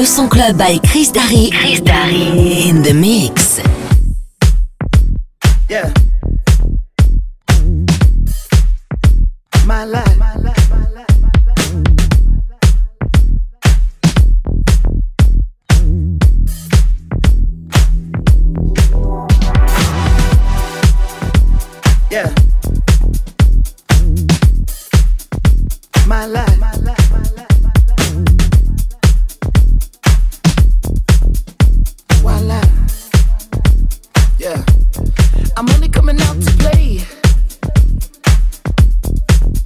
Le son club by Chris Dari. Chris Dari in the mix. Yeah. My life. My life. Yeah. My life. My life. My life. My life. Why life? Yeah. I'm only coming out to play.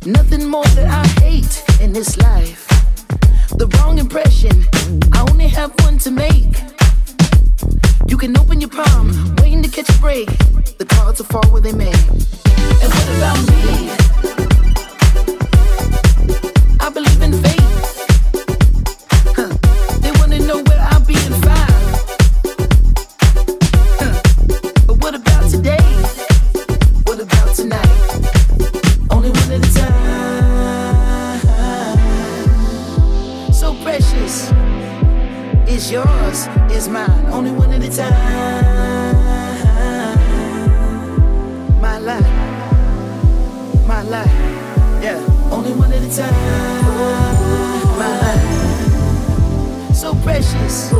Nothing more that I hate in this life. The wrong impression. I only have one to make. You can open your palm, waiting to catch a break. The cards will fall where they may. And what about me? I believe in fate. Huh. They wanna know where I'll be in 5. Huh. But what about today? What about tonight? Only one at a time. So precious. It's yours, it's mine, only one at a time. My life, yeah, only one at a time. My life, so precious.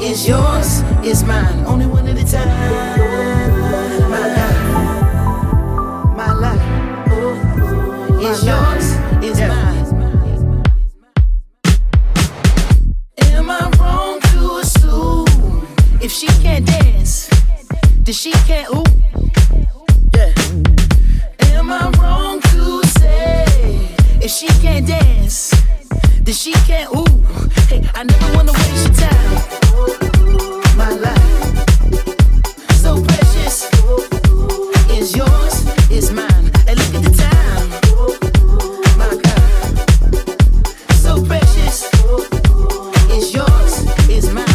It's yours, it's mine, only one at a time. My life, it's yours, it's mine. If she can't dance, then she can't ooh. Yeah. Am I wrong to say if she can't dance, then she can't ooh? Hey, I never wanna waste your time. My life, so precious, is yours, is mine. And look at the time. My God, so precious, is yours, is mine.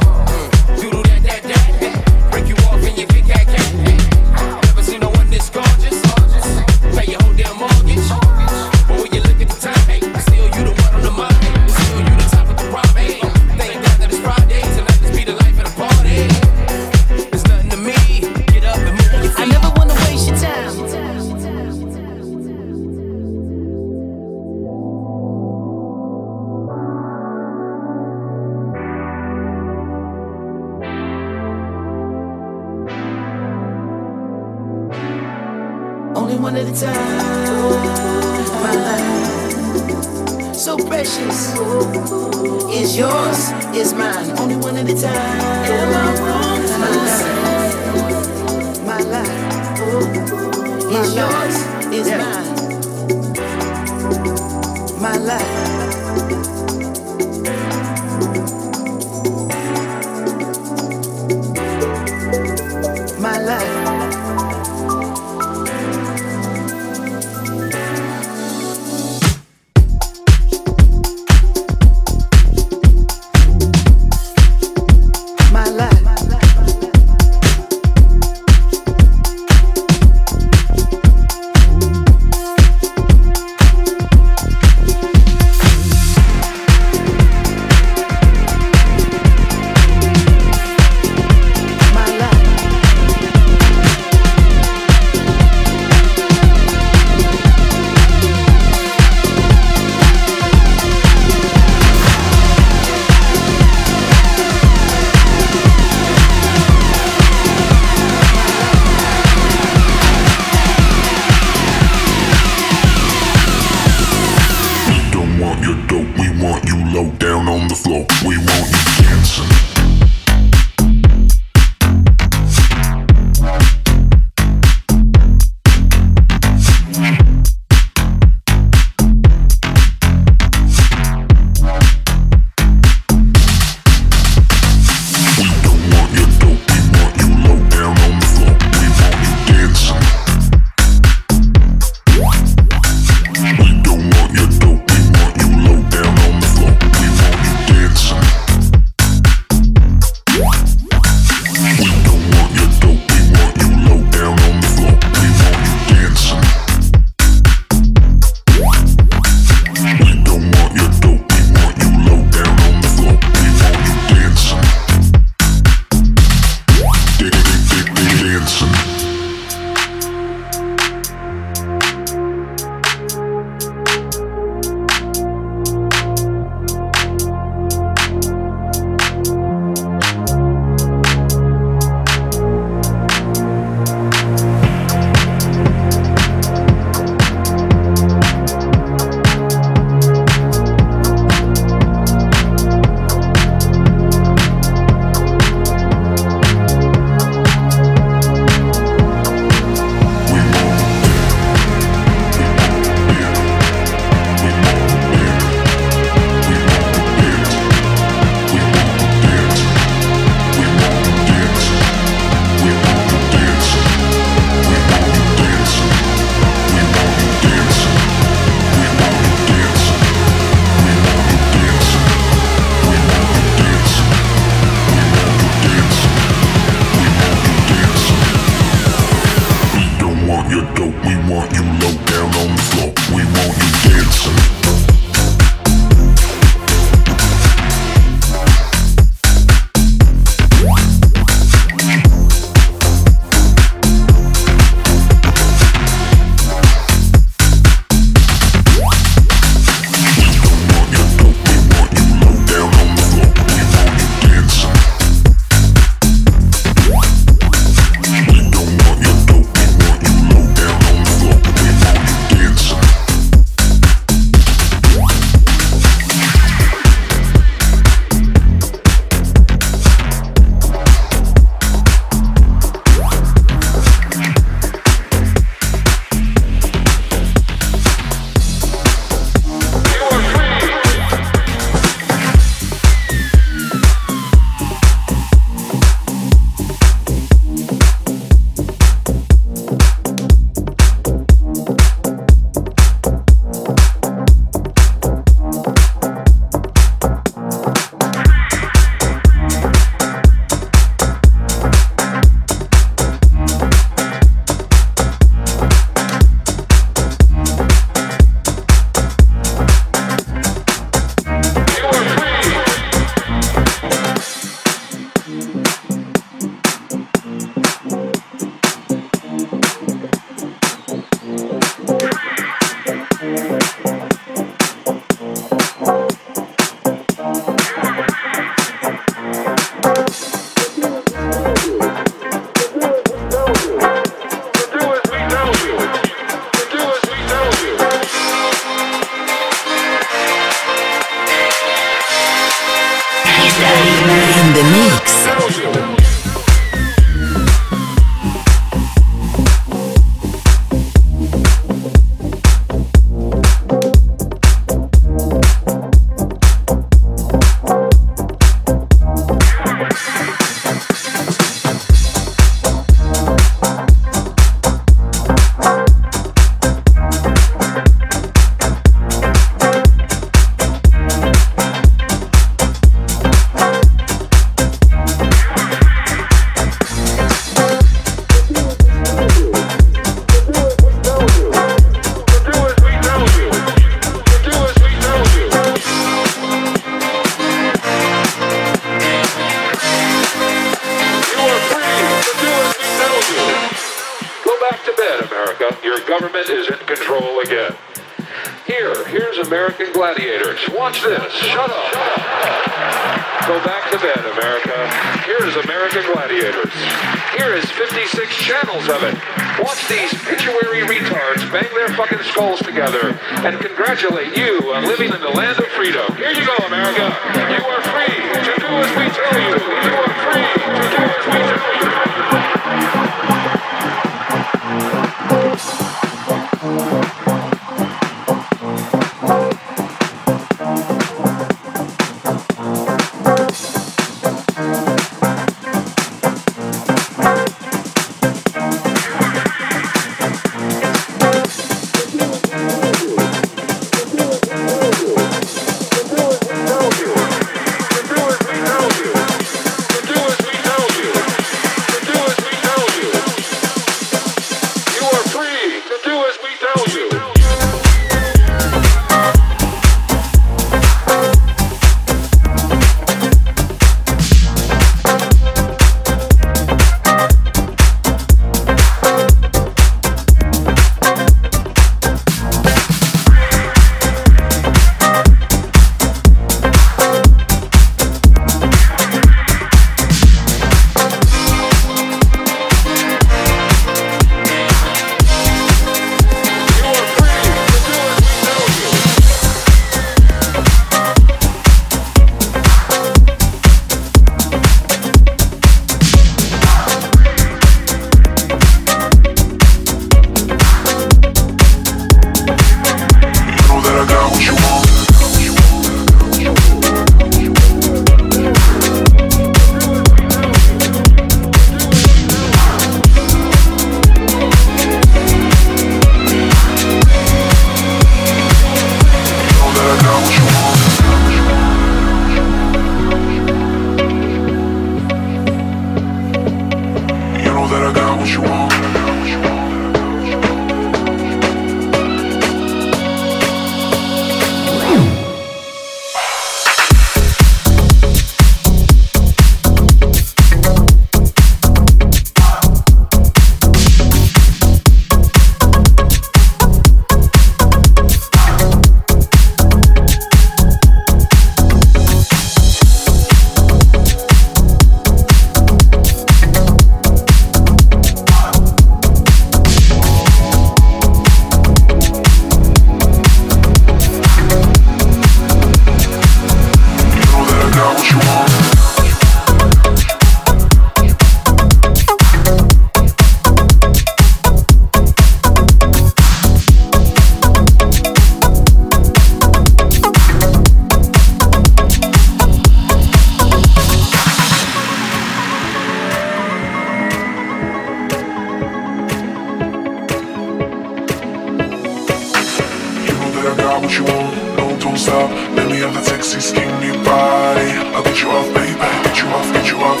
got what you want, no, don't stop. Let me have that sexy, skinny body. I'll get you off, baby, get you off, get you off.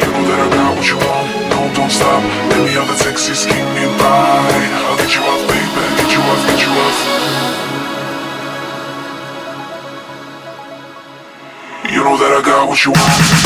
You know that I got what you want, no, don't stop. Let me have that sexy, skinny body. I'll get you off, baby, get you off, get you off. You know that I got what you want.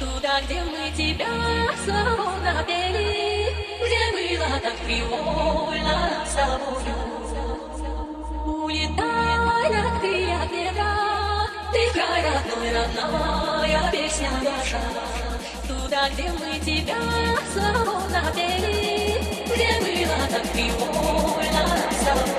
Туда, где мы тебя словно пели, где было так привольно с тобою. Улетай, как ты от ветра, ты край родной, родная песня наша. Туда, где мы тебя словно пели, где было так привольно с тобою.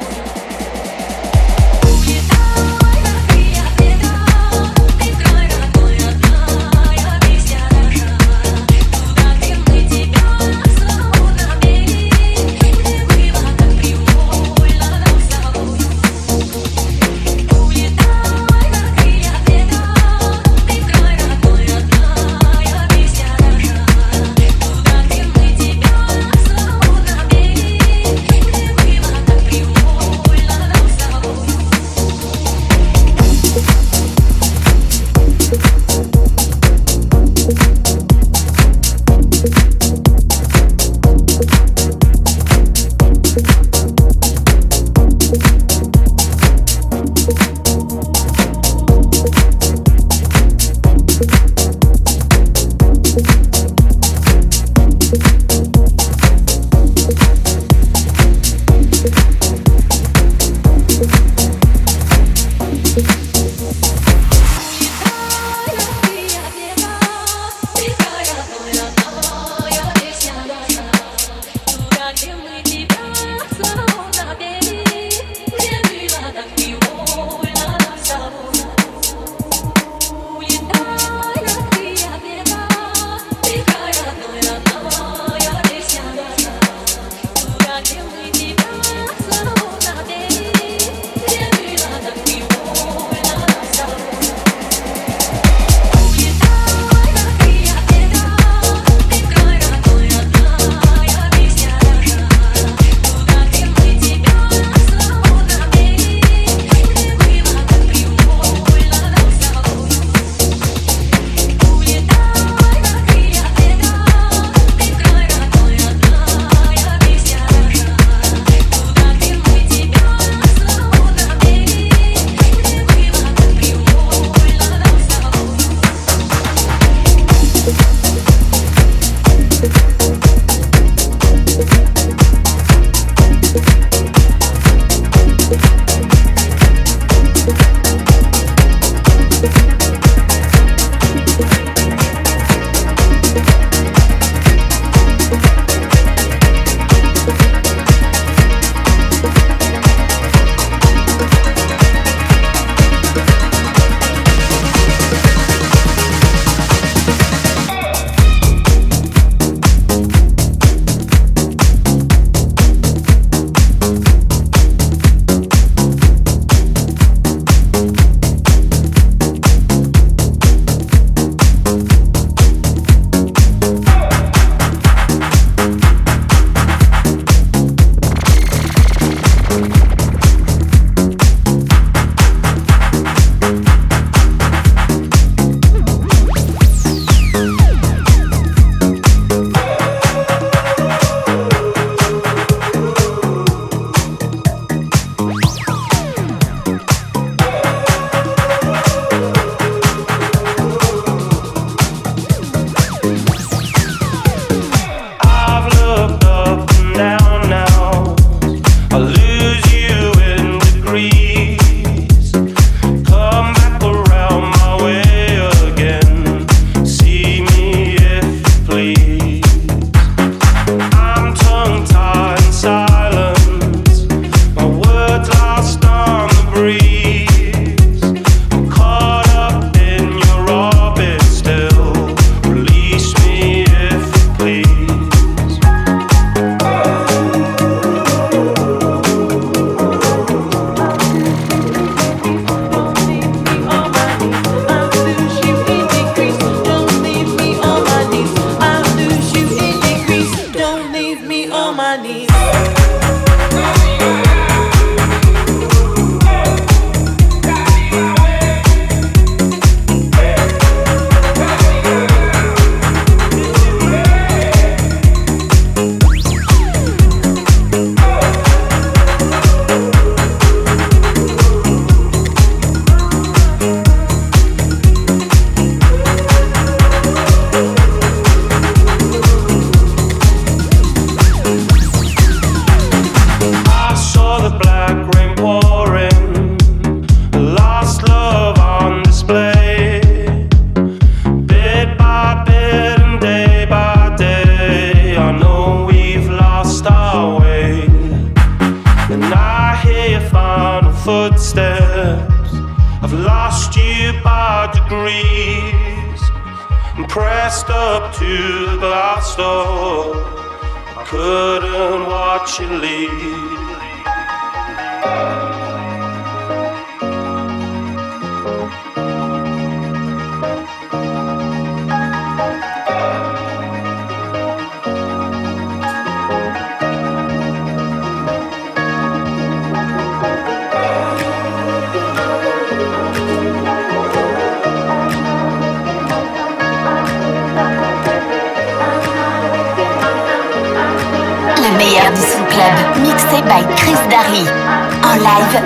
footsteps. I've lost you by degrees and pressed up to the glass door. I couldn't watch you leave. Du son club, mixé by Chris Dari, en live.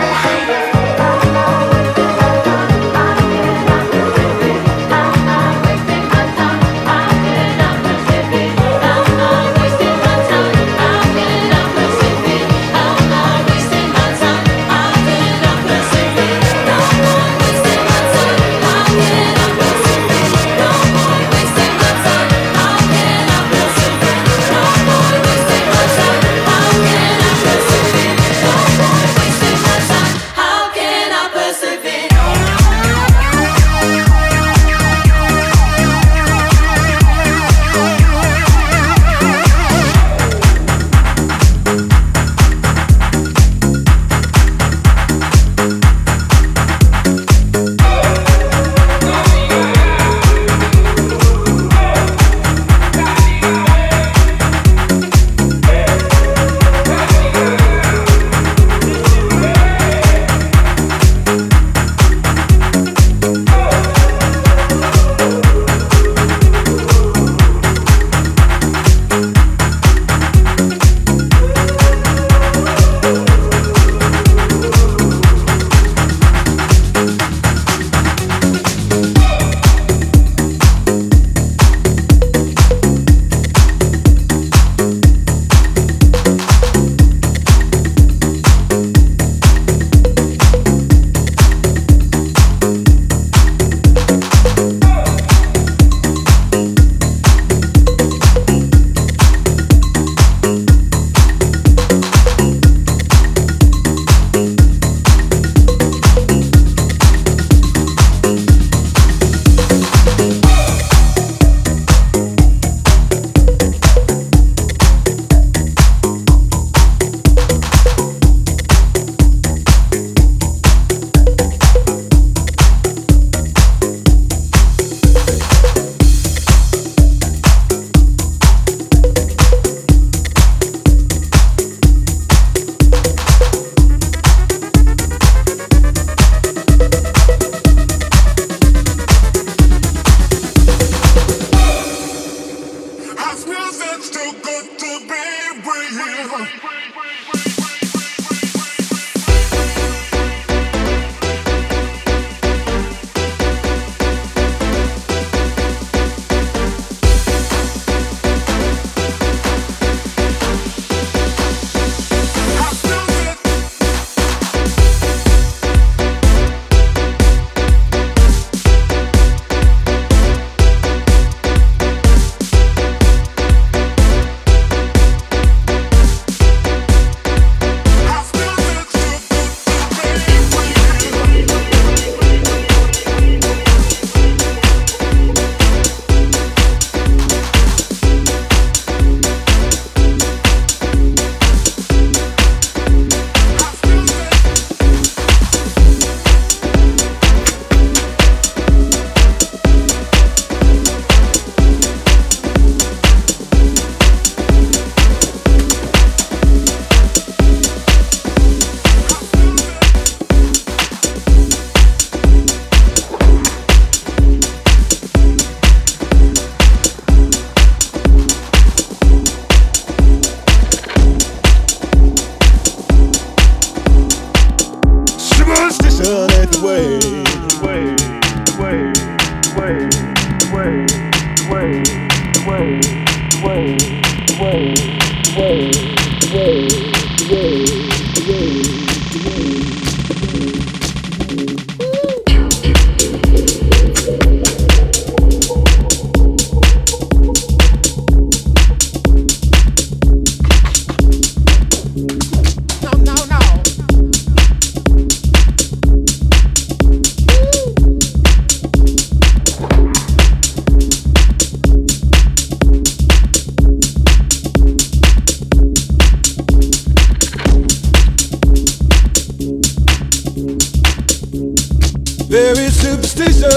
Very superstitious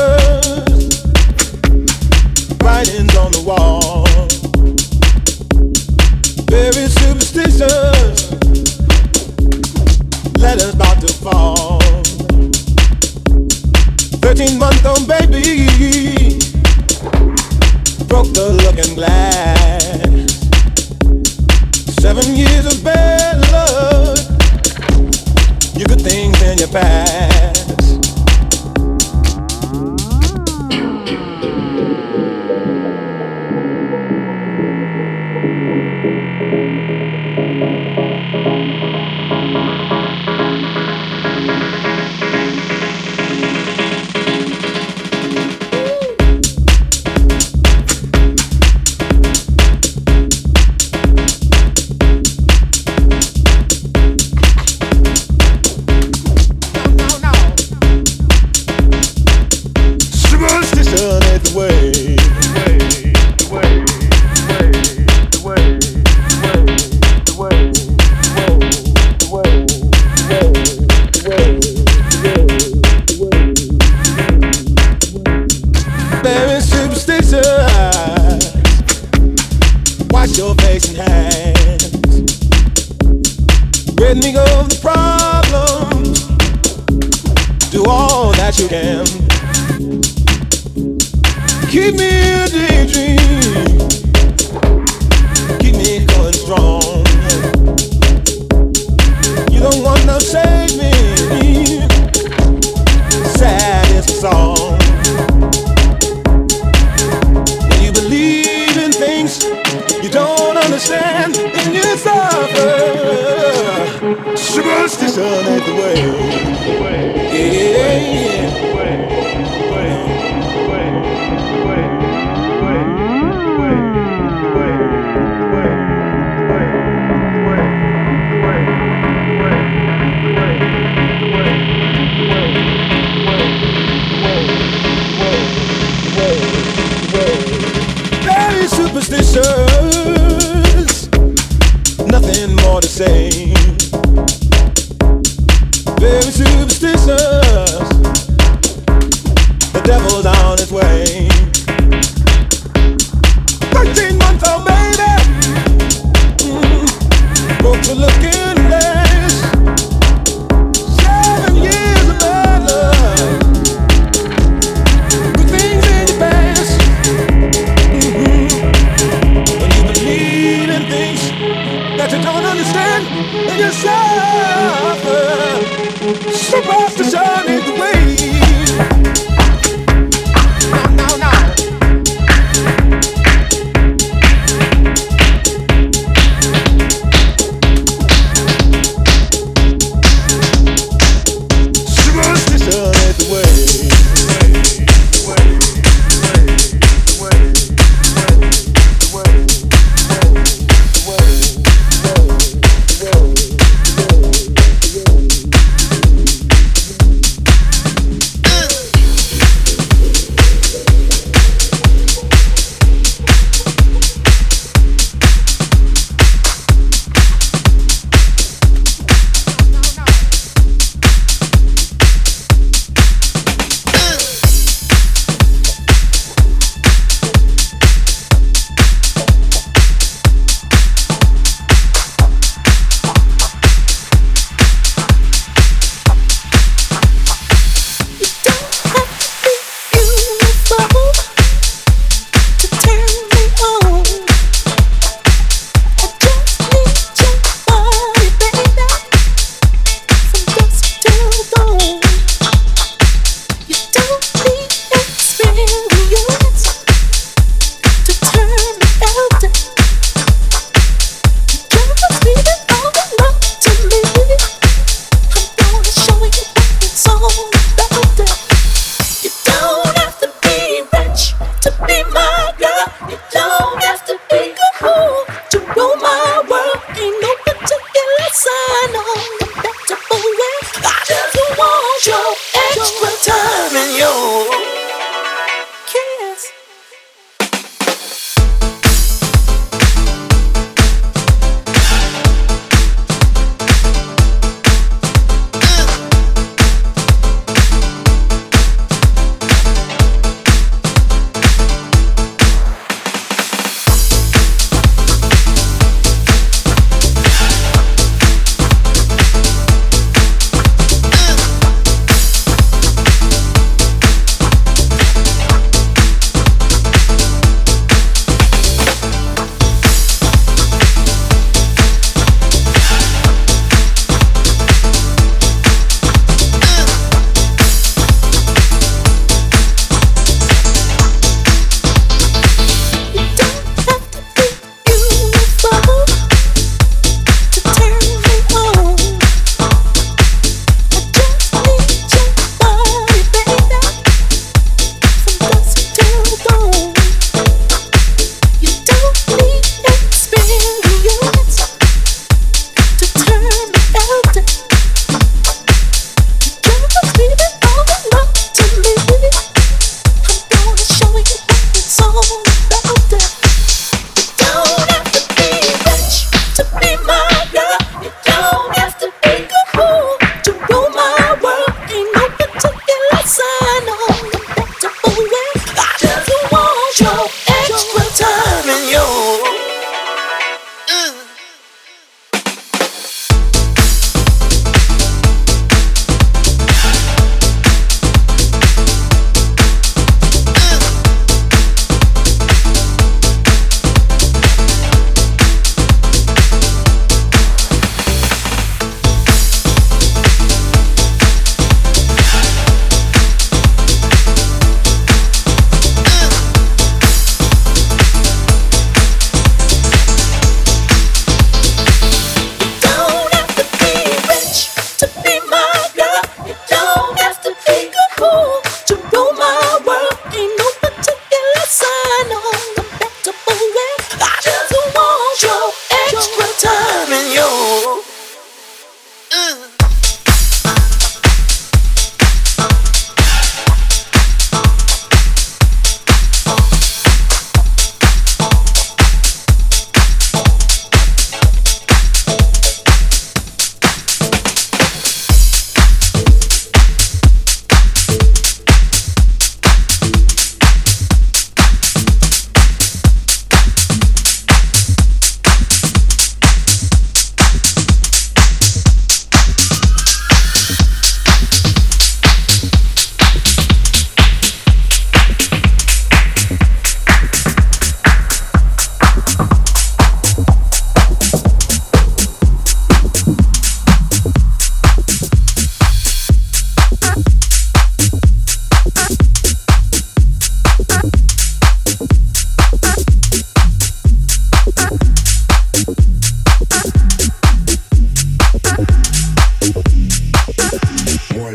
writings on the wall. Very superstitious letters about to fall. 13-month-old baby broke the looking glass. 7 years of bad luck. You put things in your past.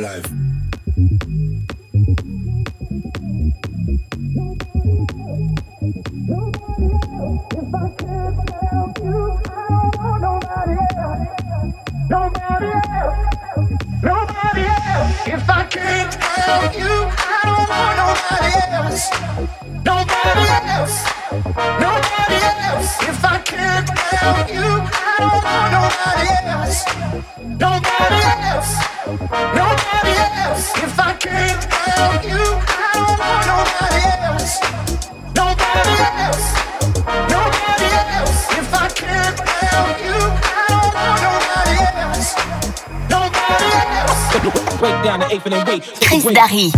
live. If I can't help you, I don't want nobody else. Nobody else. Nobody else. If I can't help you, I don't want nobody else. Nobody else. Nobody else. If I can't help you, I don't want nobody else. Nobody else. Nobody else. If I can't help you, I don't want nobody else. Nobody else. Break down the eighth and then wait. Chris Dari.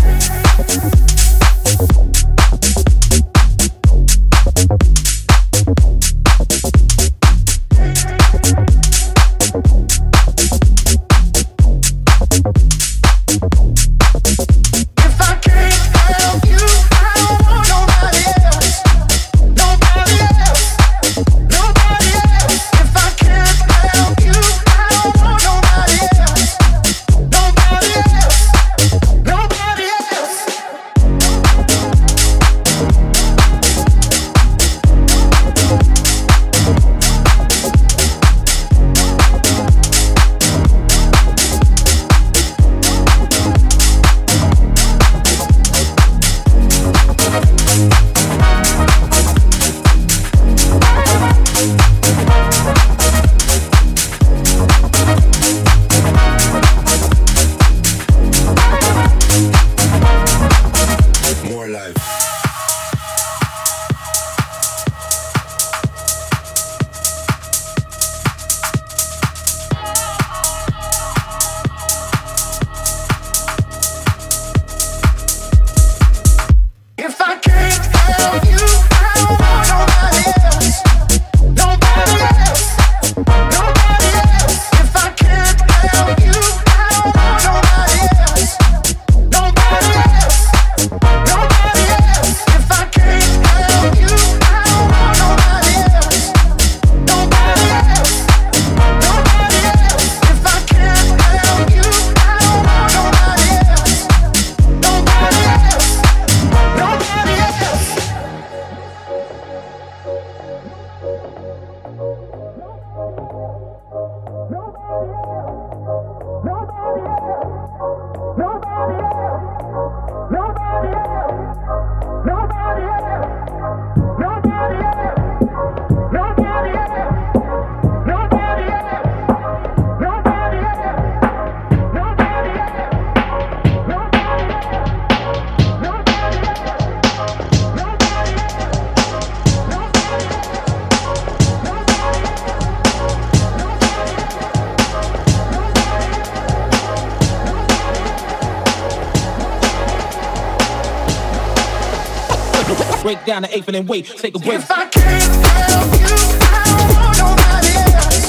Break down the eighth and then wait, take a break. If I can't help you, I don't want nobody else.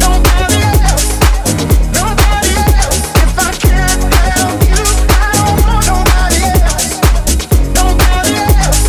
Nobody else. Nobody else. If I can't help you, I don't want nobody else. Nobody else. Nobody else.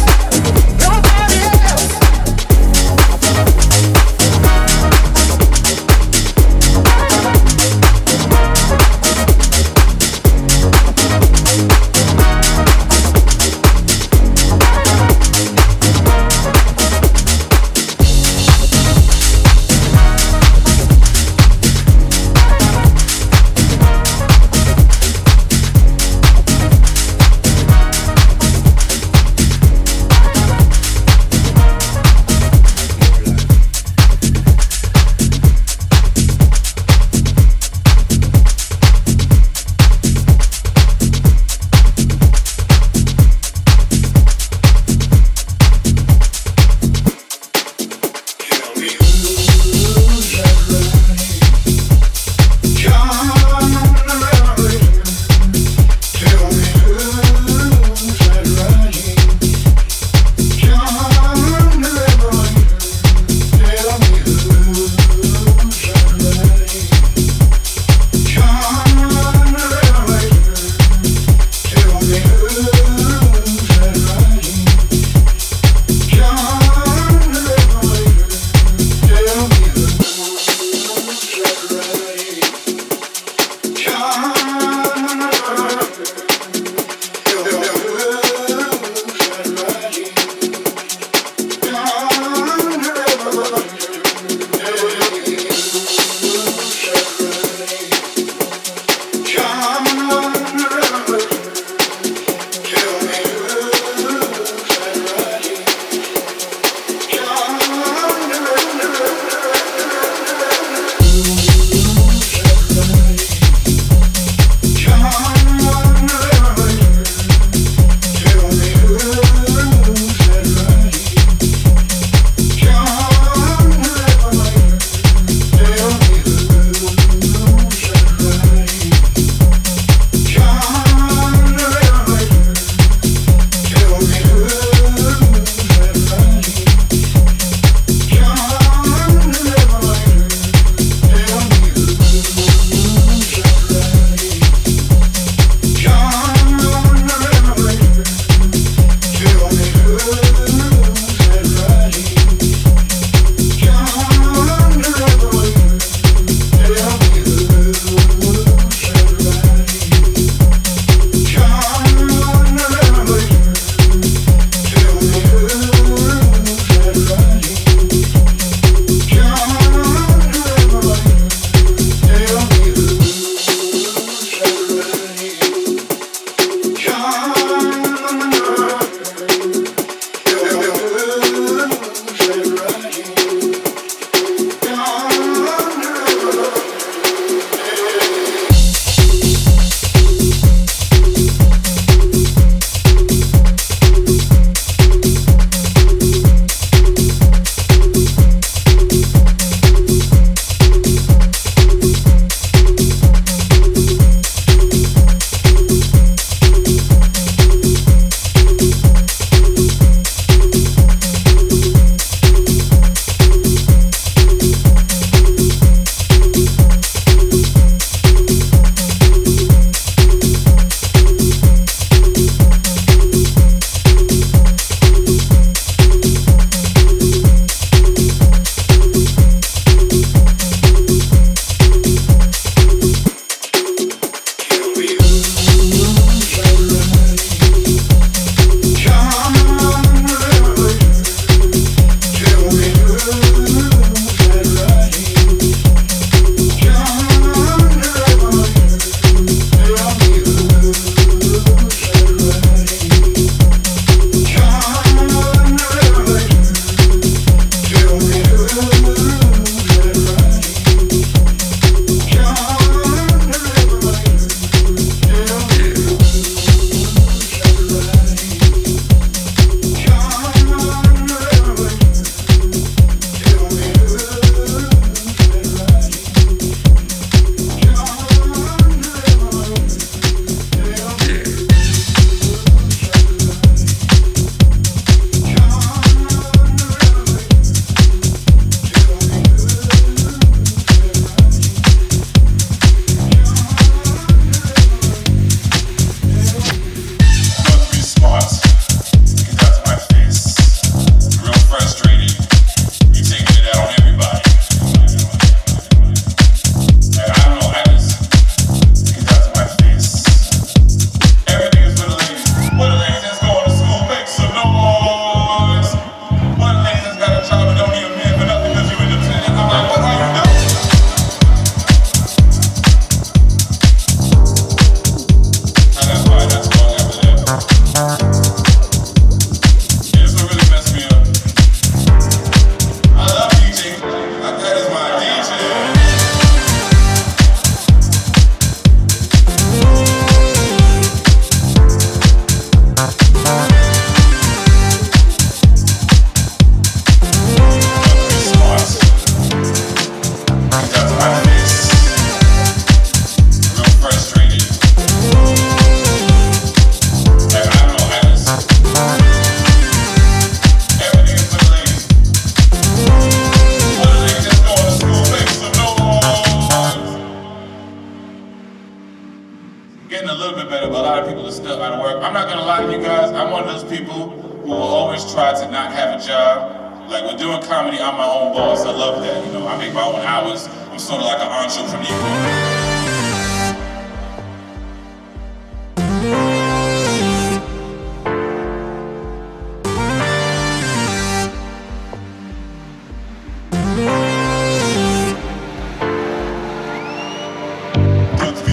getting a little bit better, but a lot of people are still out of work. I'm not gonna lie to you guys, I'm one of those people who will always try to not have a job. Like, when doing comedy, I'm my own boss. I love that, you know, I make my own hours. I'm sort of like an entrepreneur.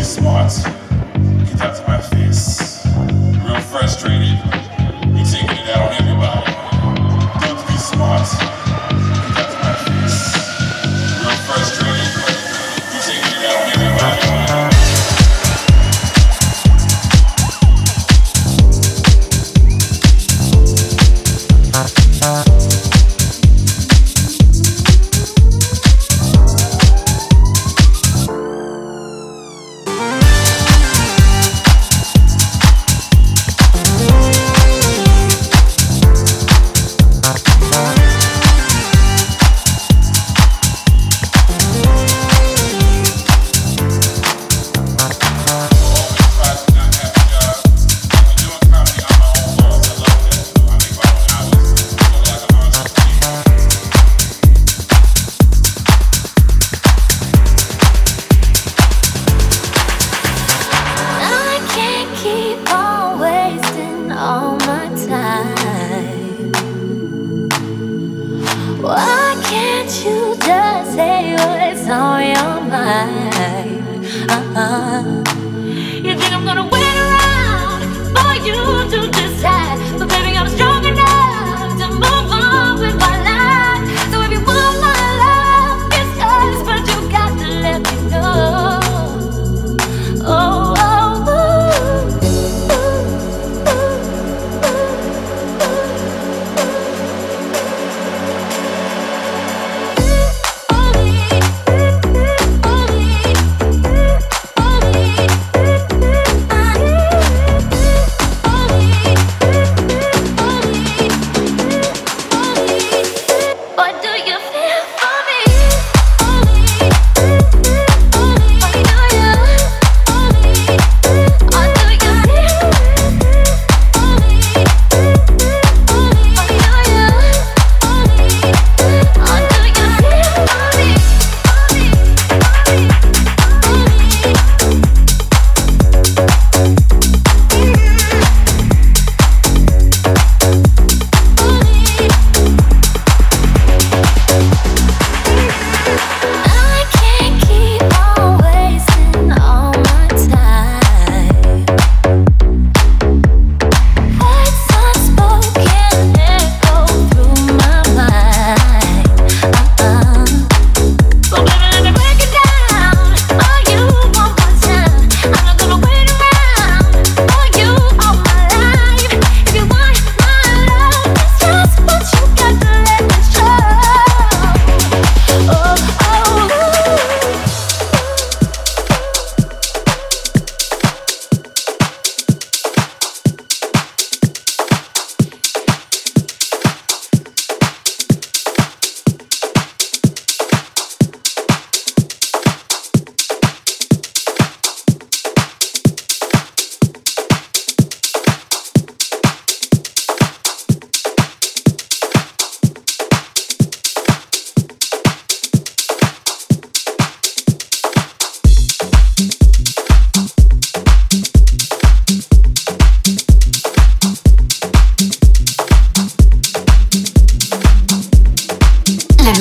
Smart, get out to my face, real frustrated, you're taking it out on everybody. Don't be smart, get out to my face, real frustrated, you're taking it out on everybody. You think I'm gonna wait around for you to decide? But baby, I'm strong enough to move on with my life. So if you want my love, it's yours, but you got to let me know. Oh, oh,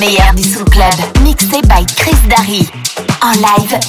meilleur du son club, mixé by Chris Dari, en live.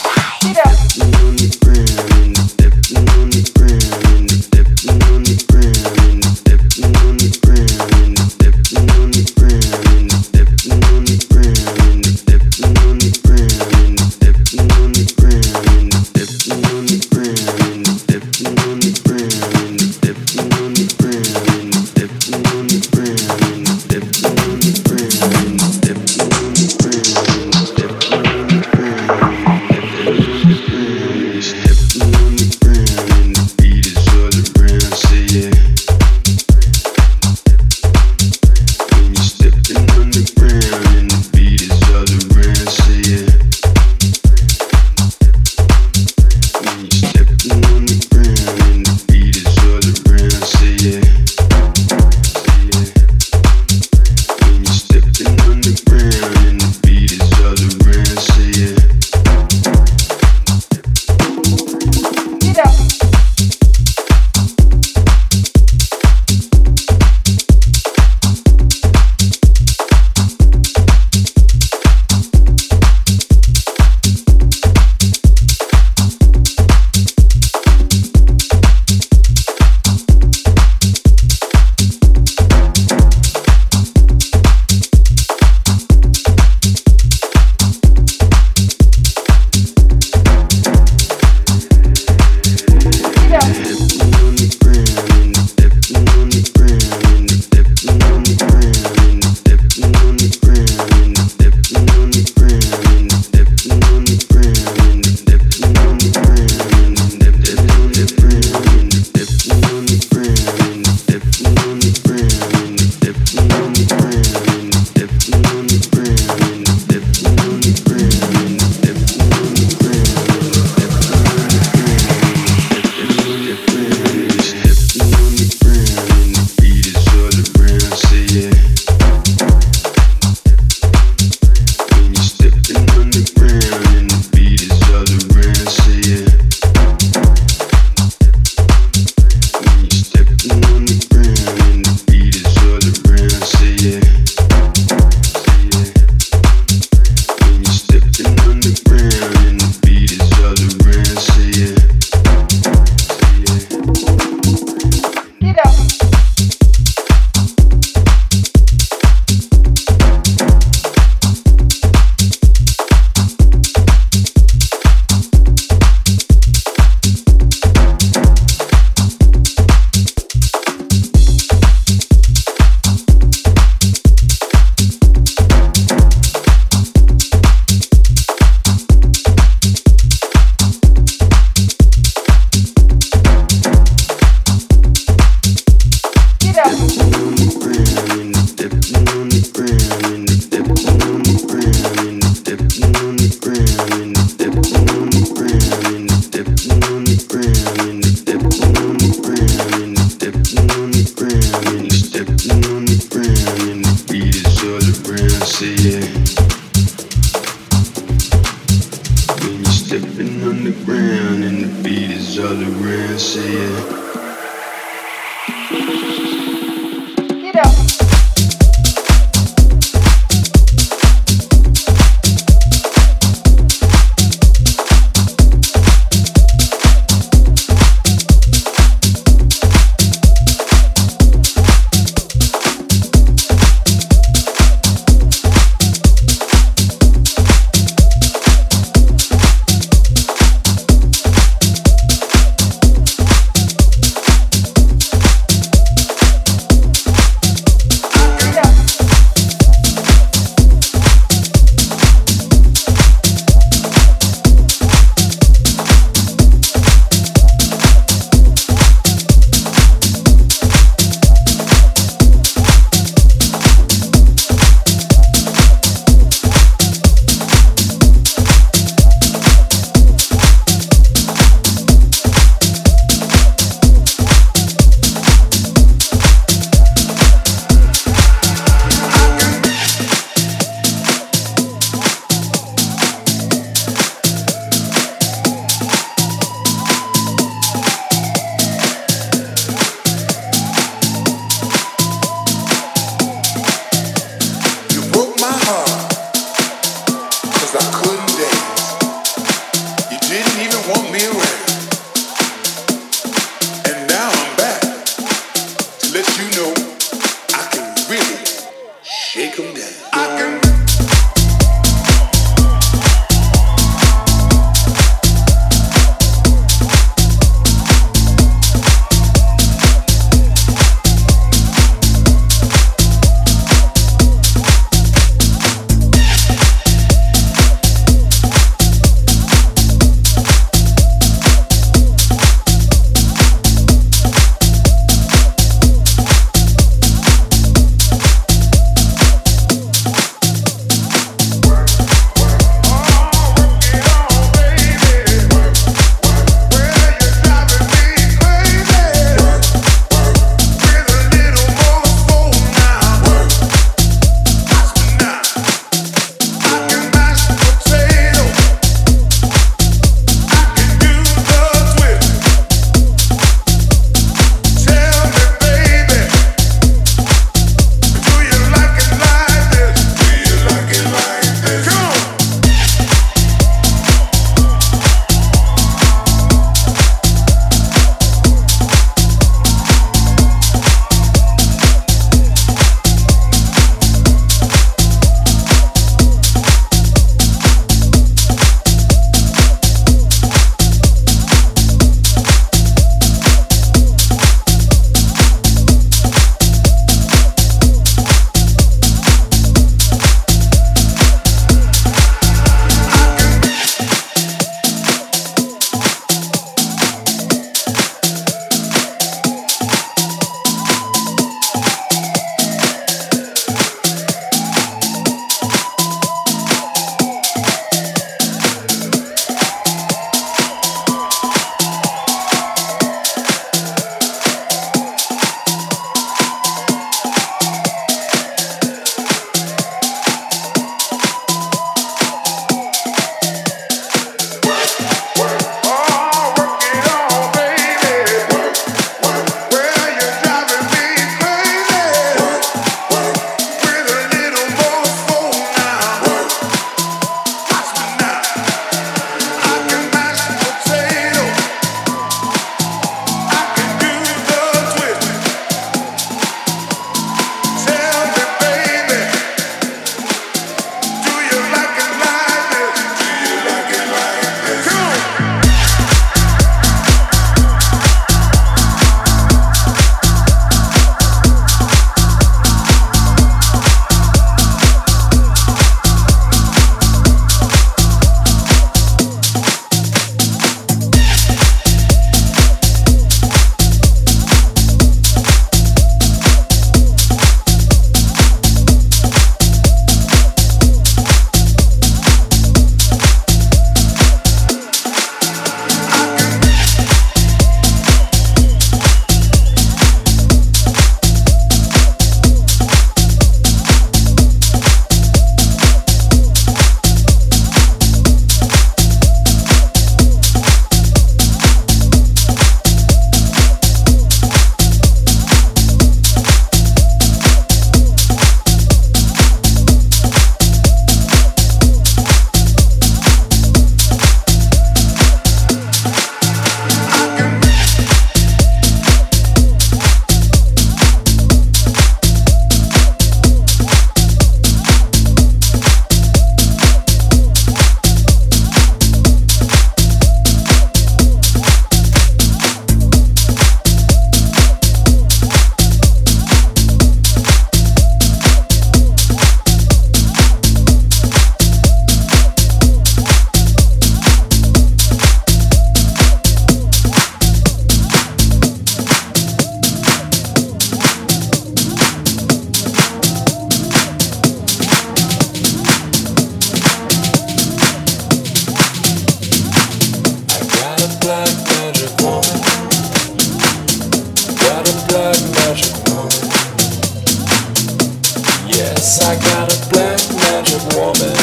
I got a black magic woman,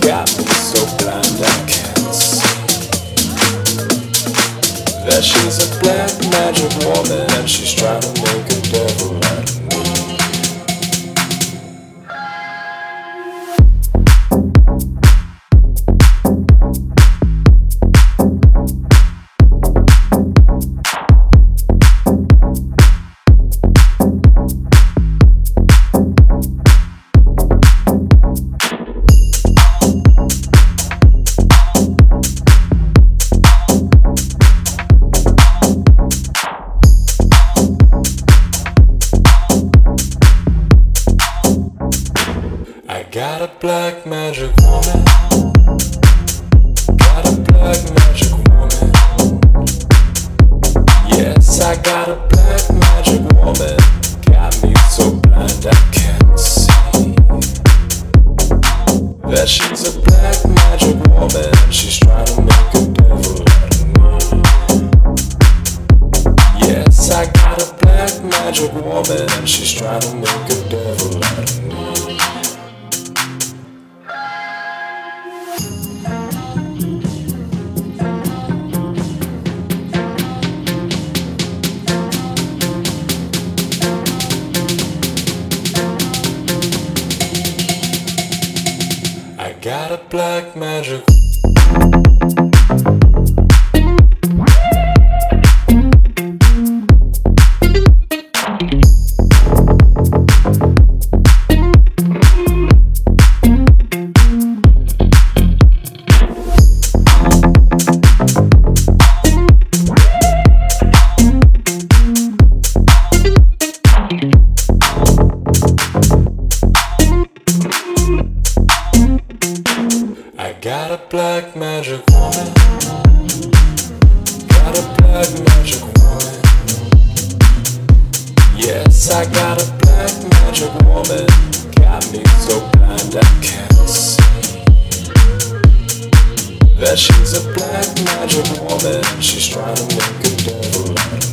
got me so blind I can't see that she's a black magic woman and she's trying to make a devil out of me. Got a black magic woman. Got a black magic woman. Yes, I got a black magic woman. Got me so blind I can't see that she's a black magic woman. She's trying to make a devil out of me. Yes, I got a black magic woman. She's trying to make a devil out of me. Got a black magic. Got a black magic woman. Got a black magic woman. Yes, I got a black magic woman. Got me so blind I can't see that she's a black magic woman. She's trying to make a devil out of me.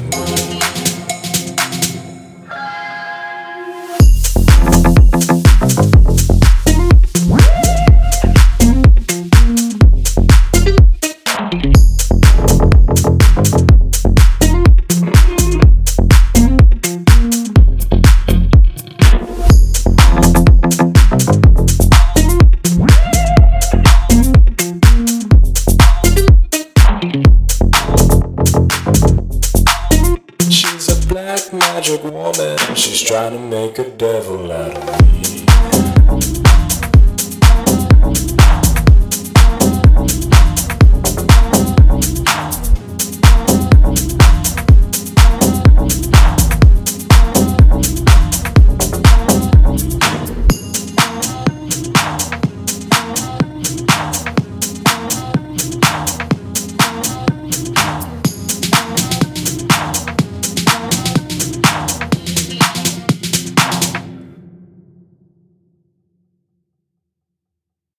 She's a black magic woman. She's trying to make a devil out of me.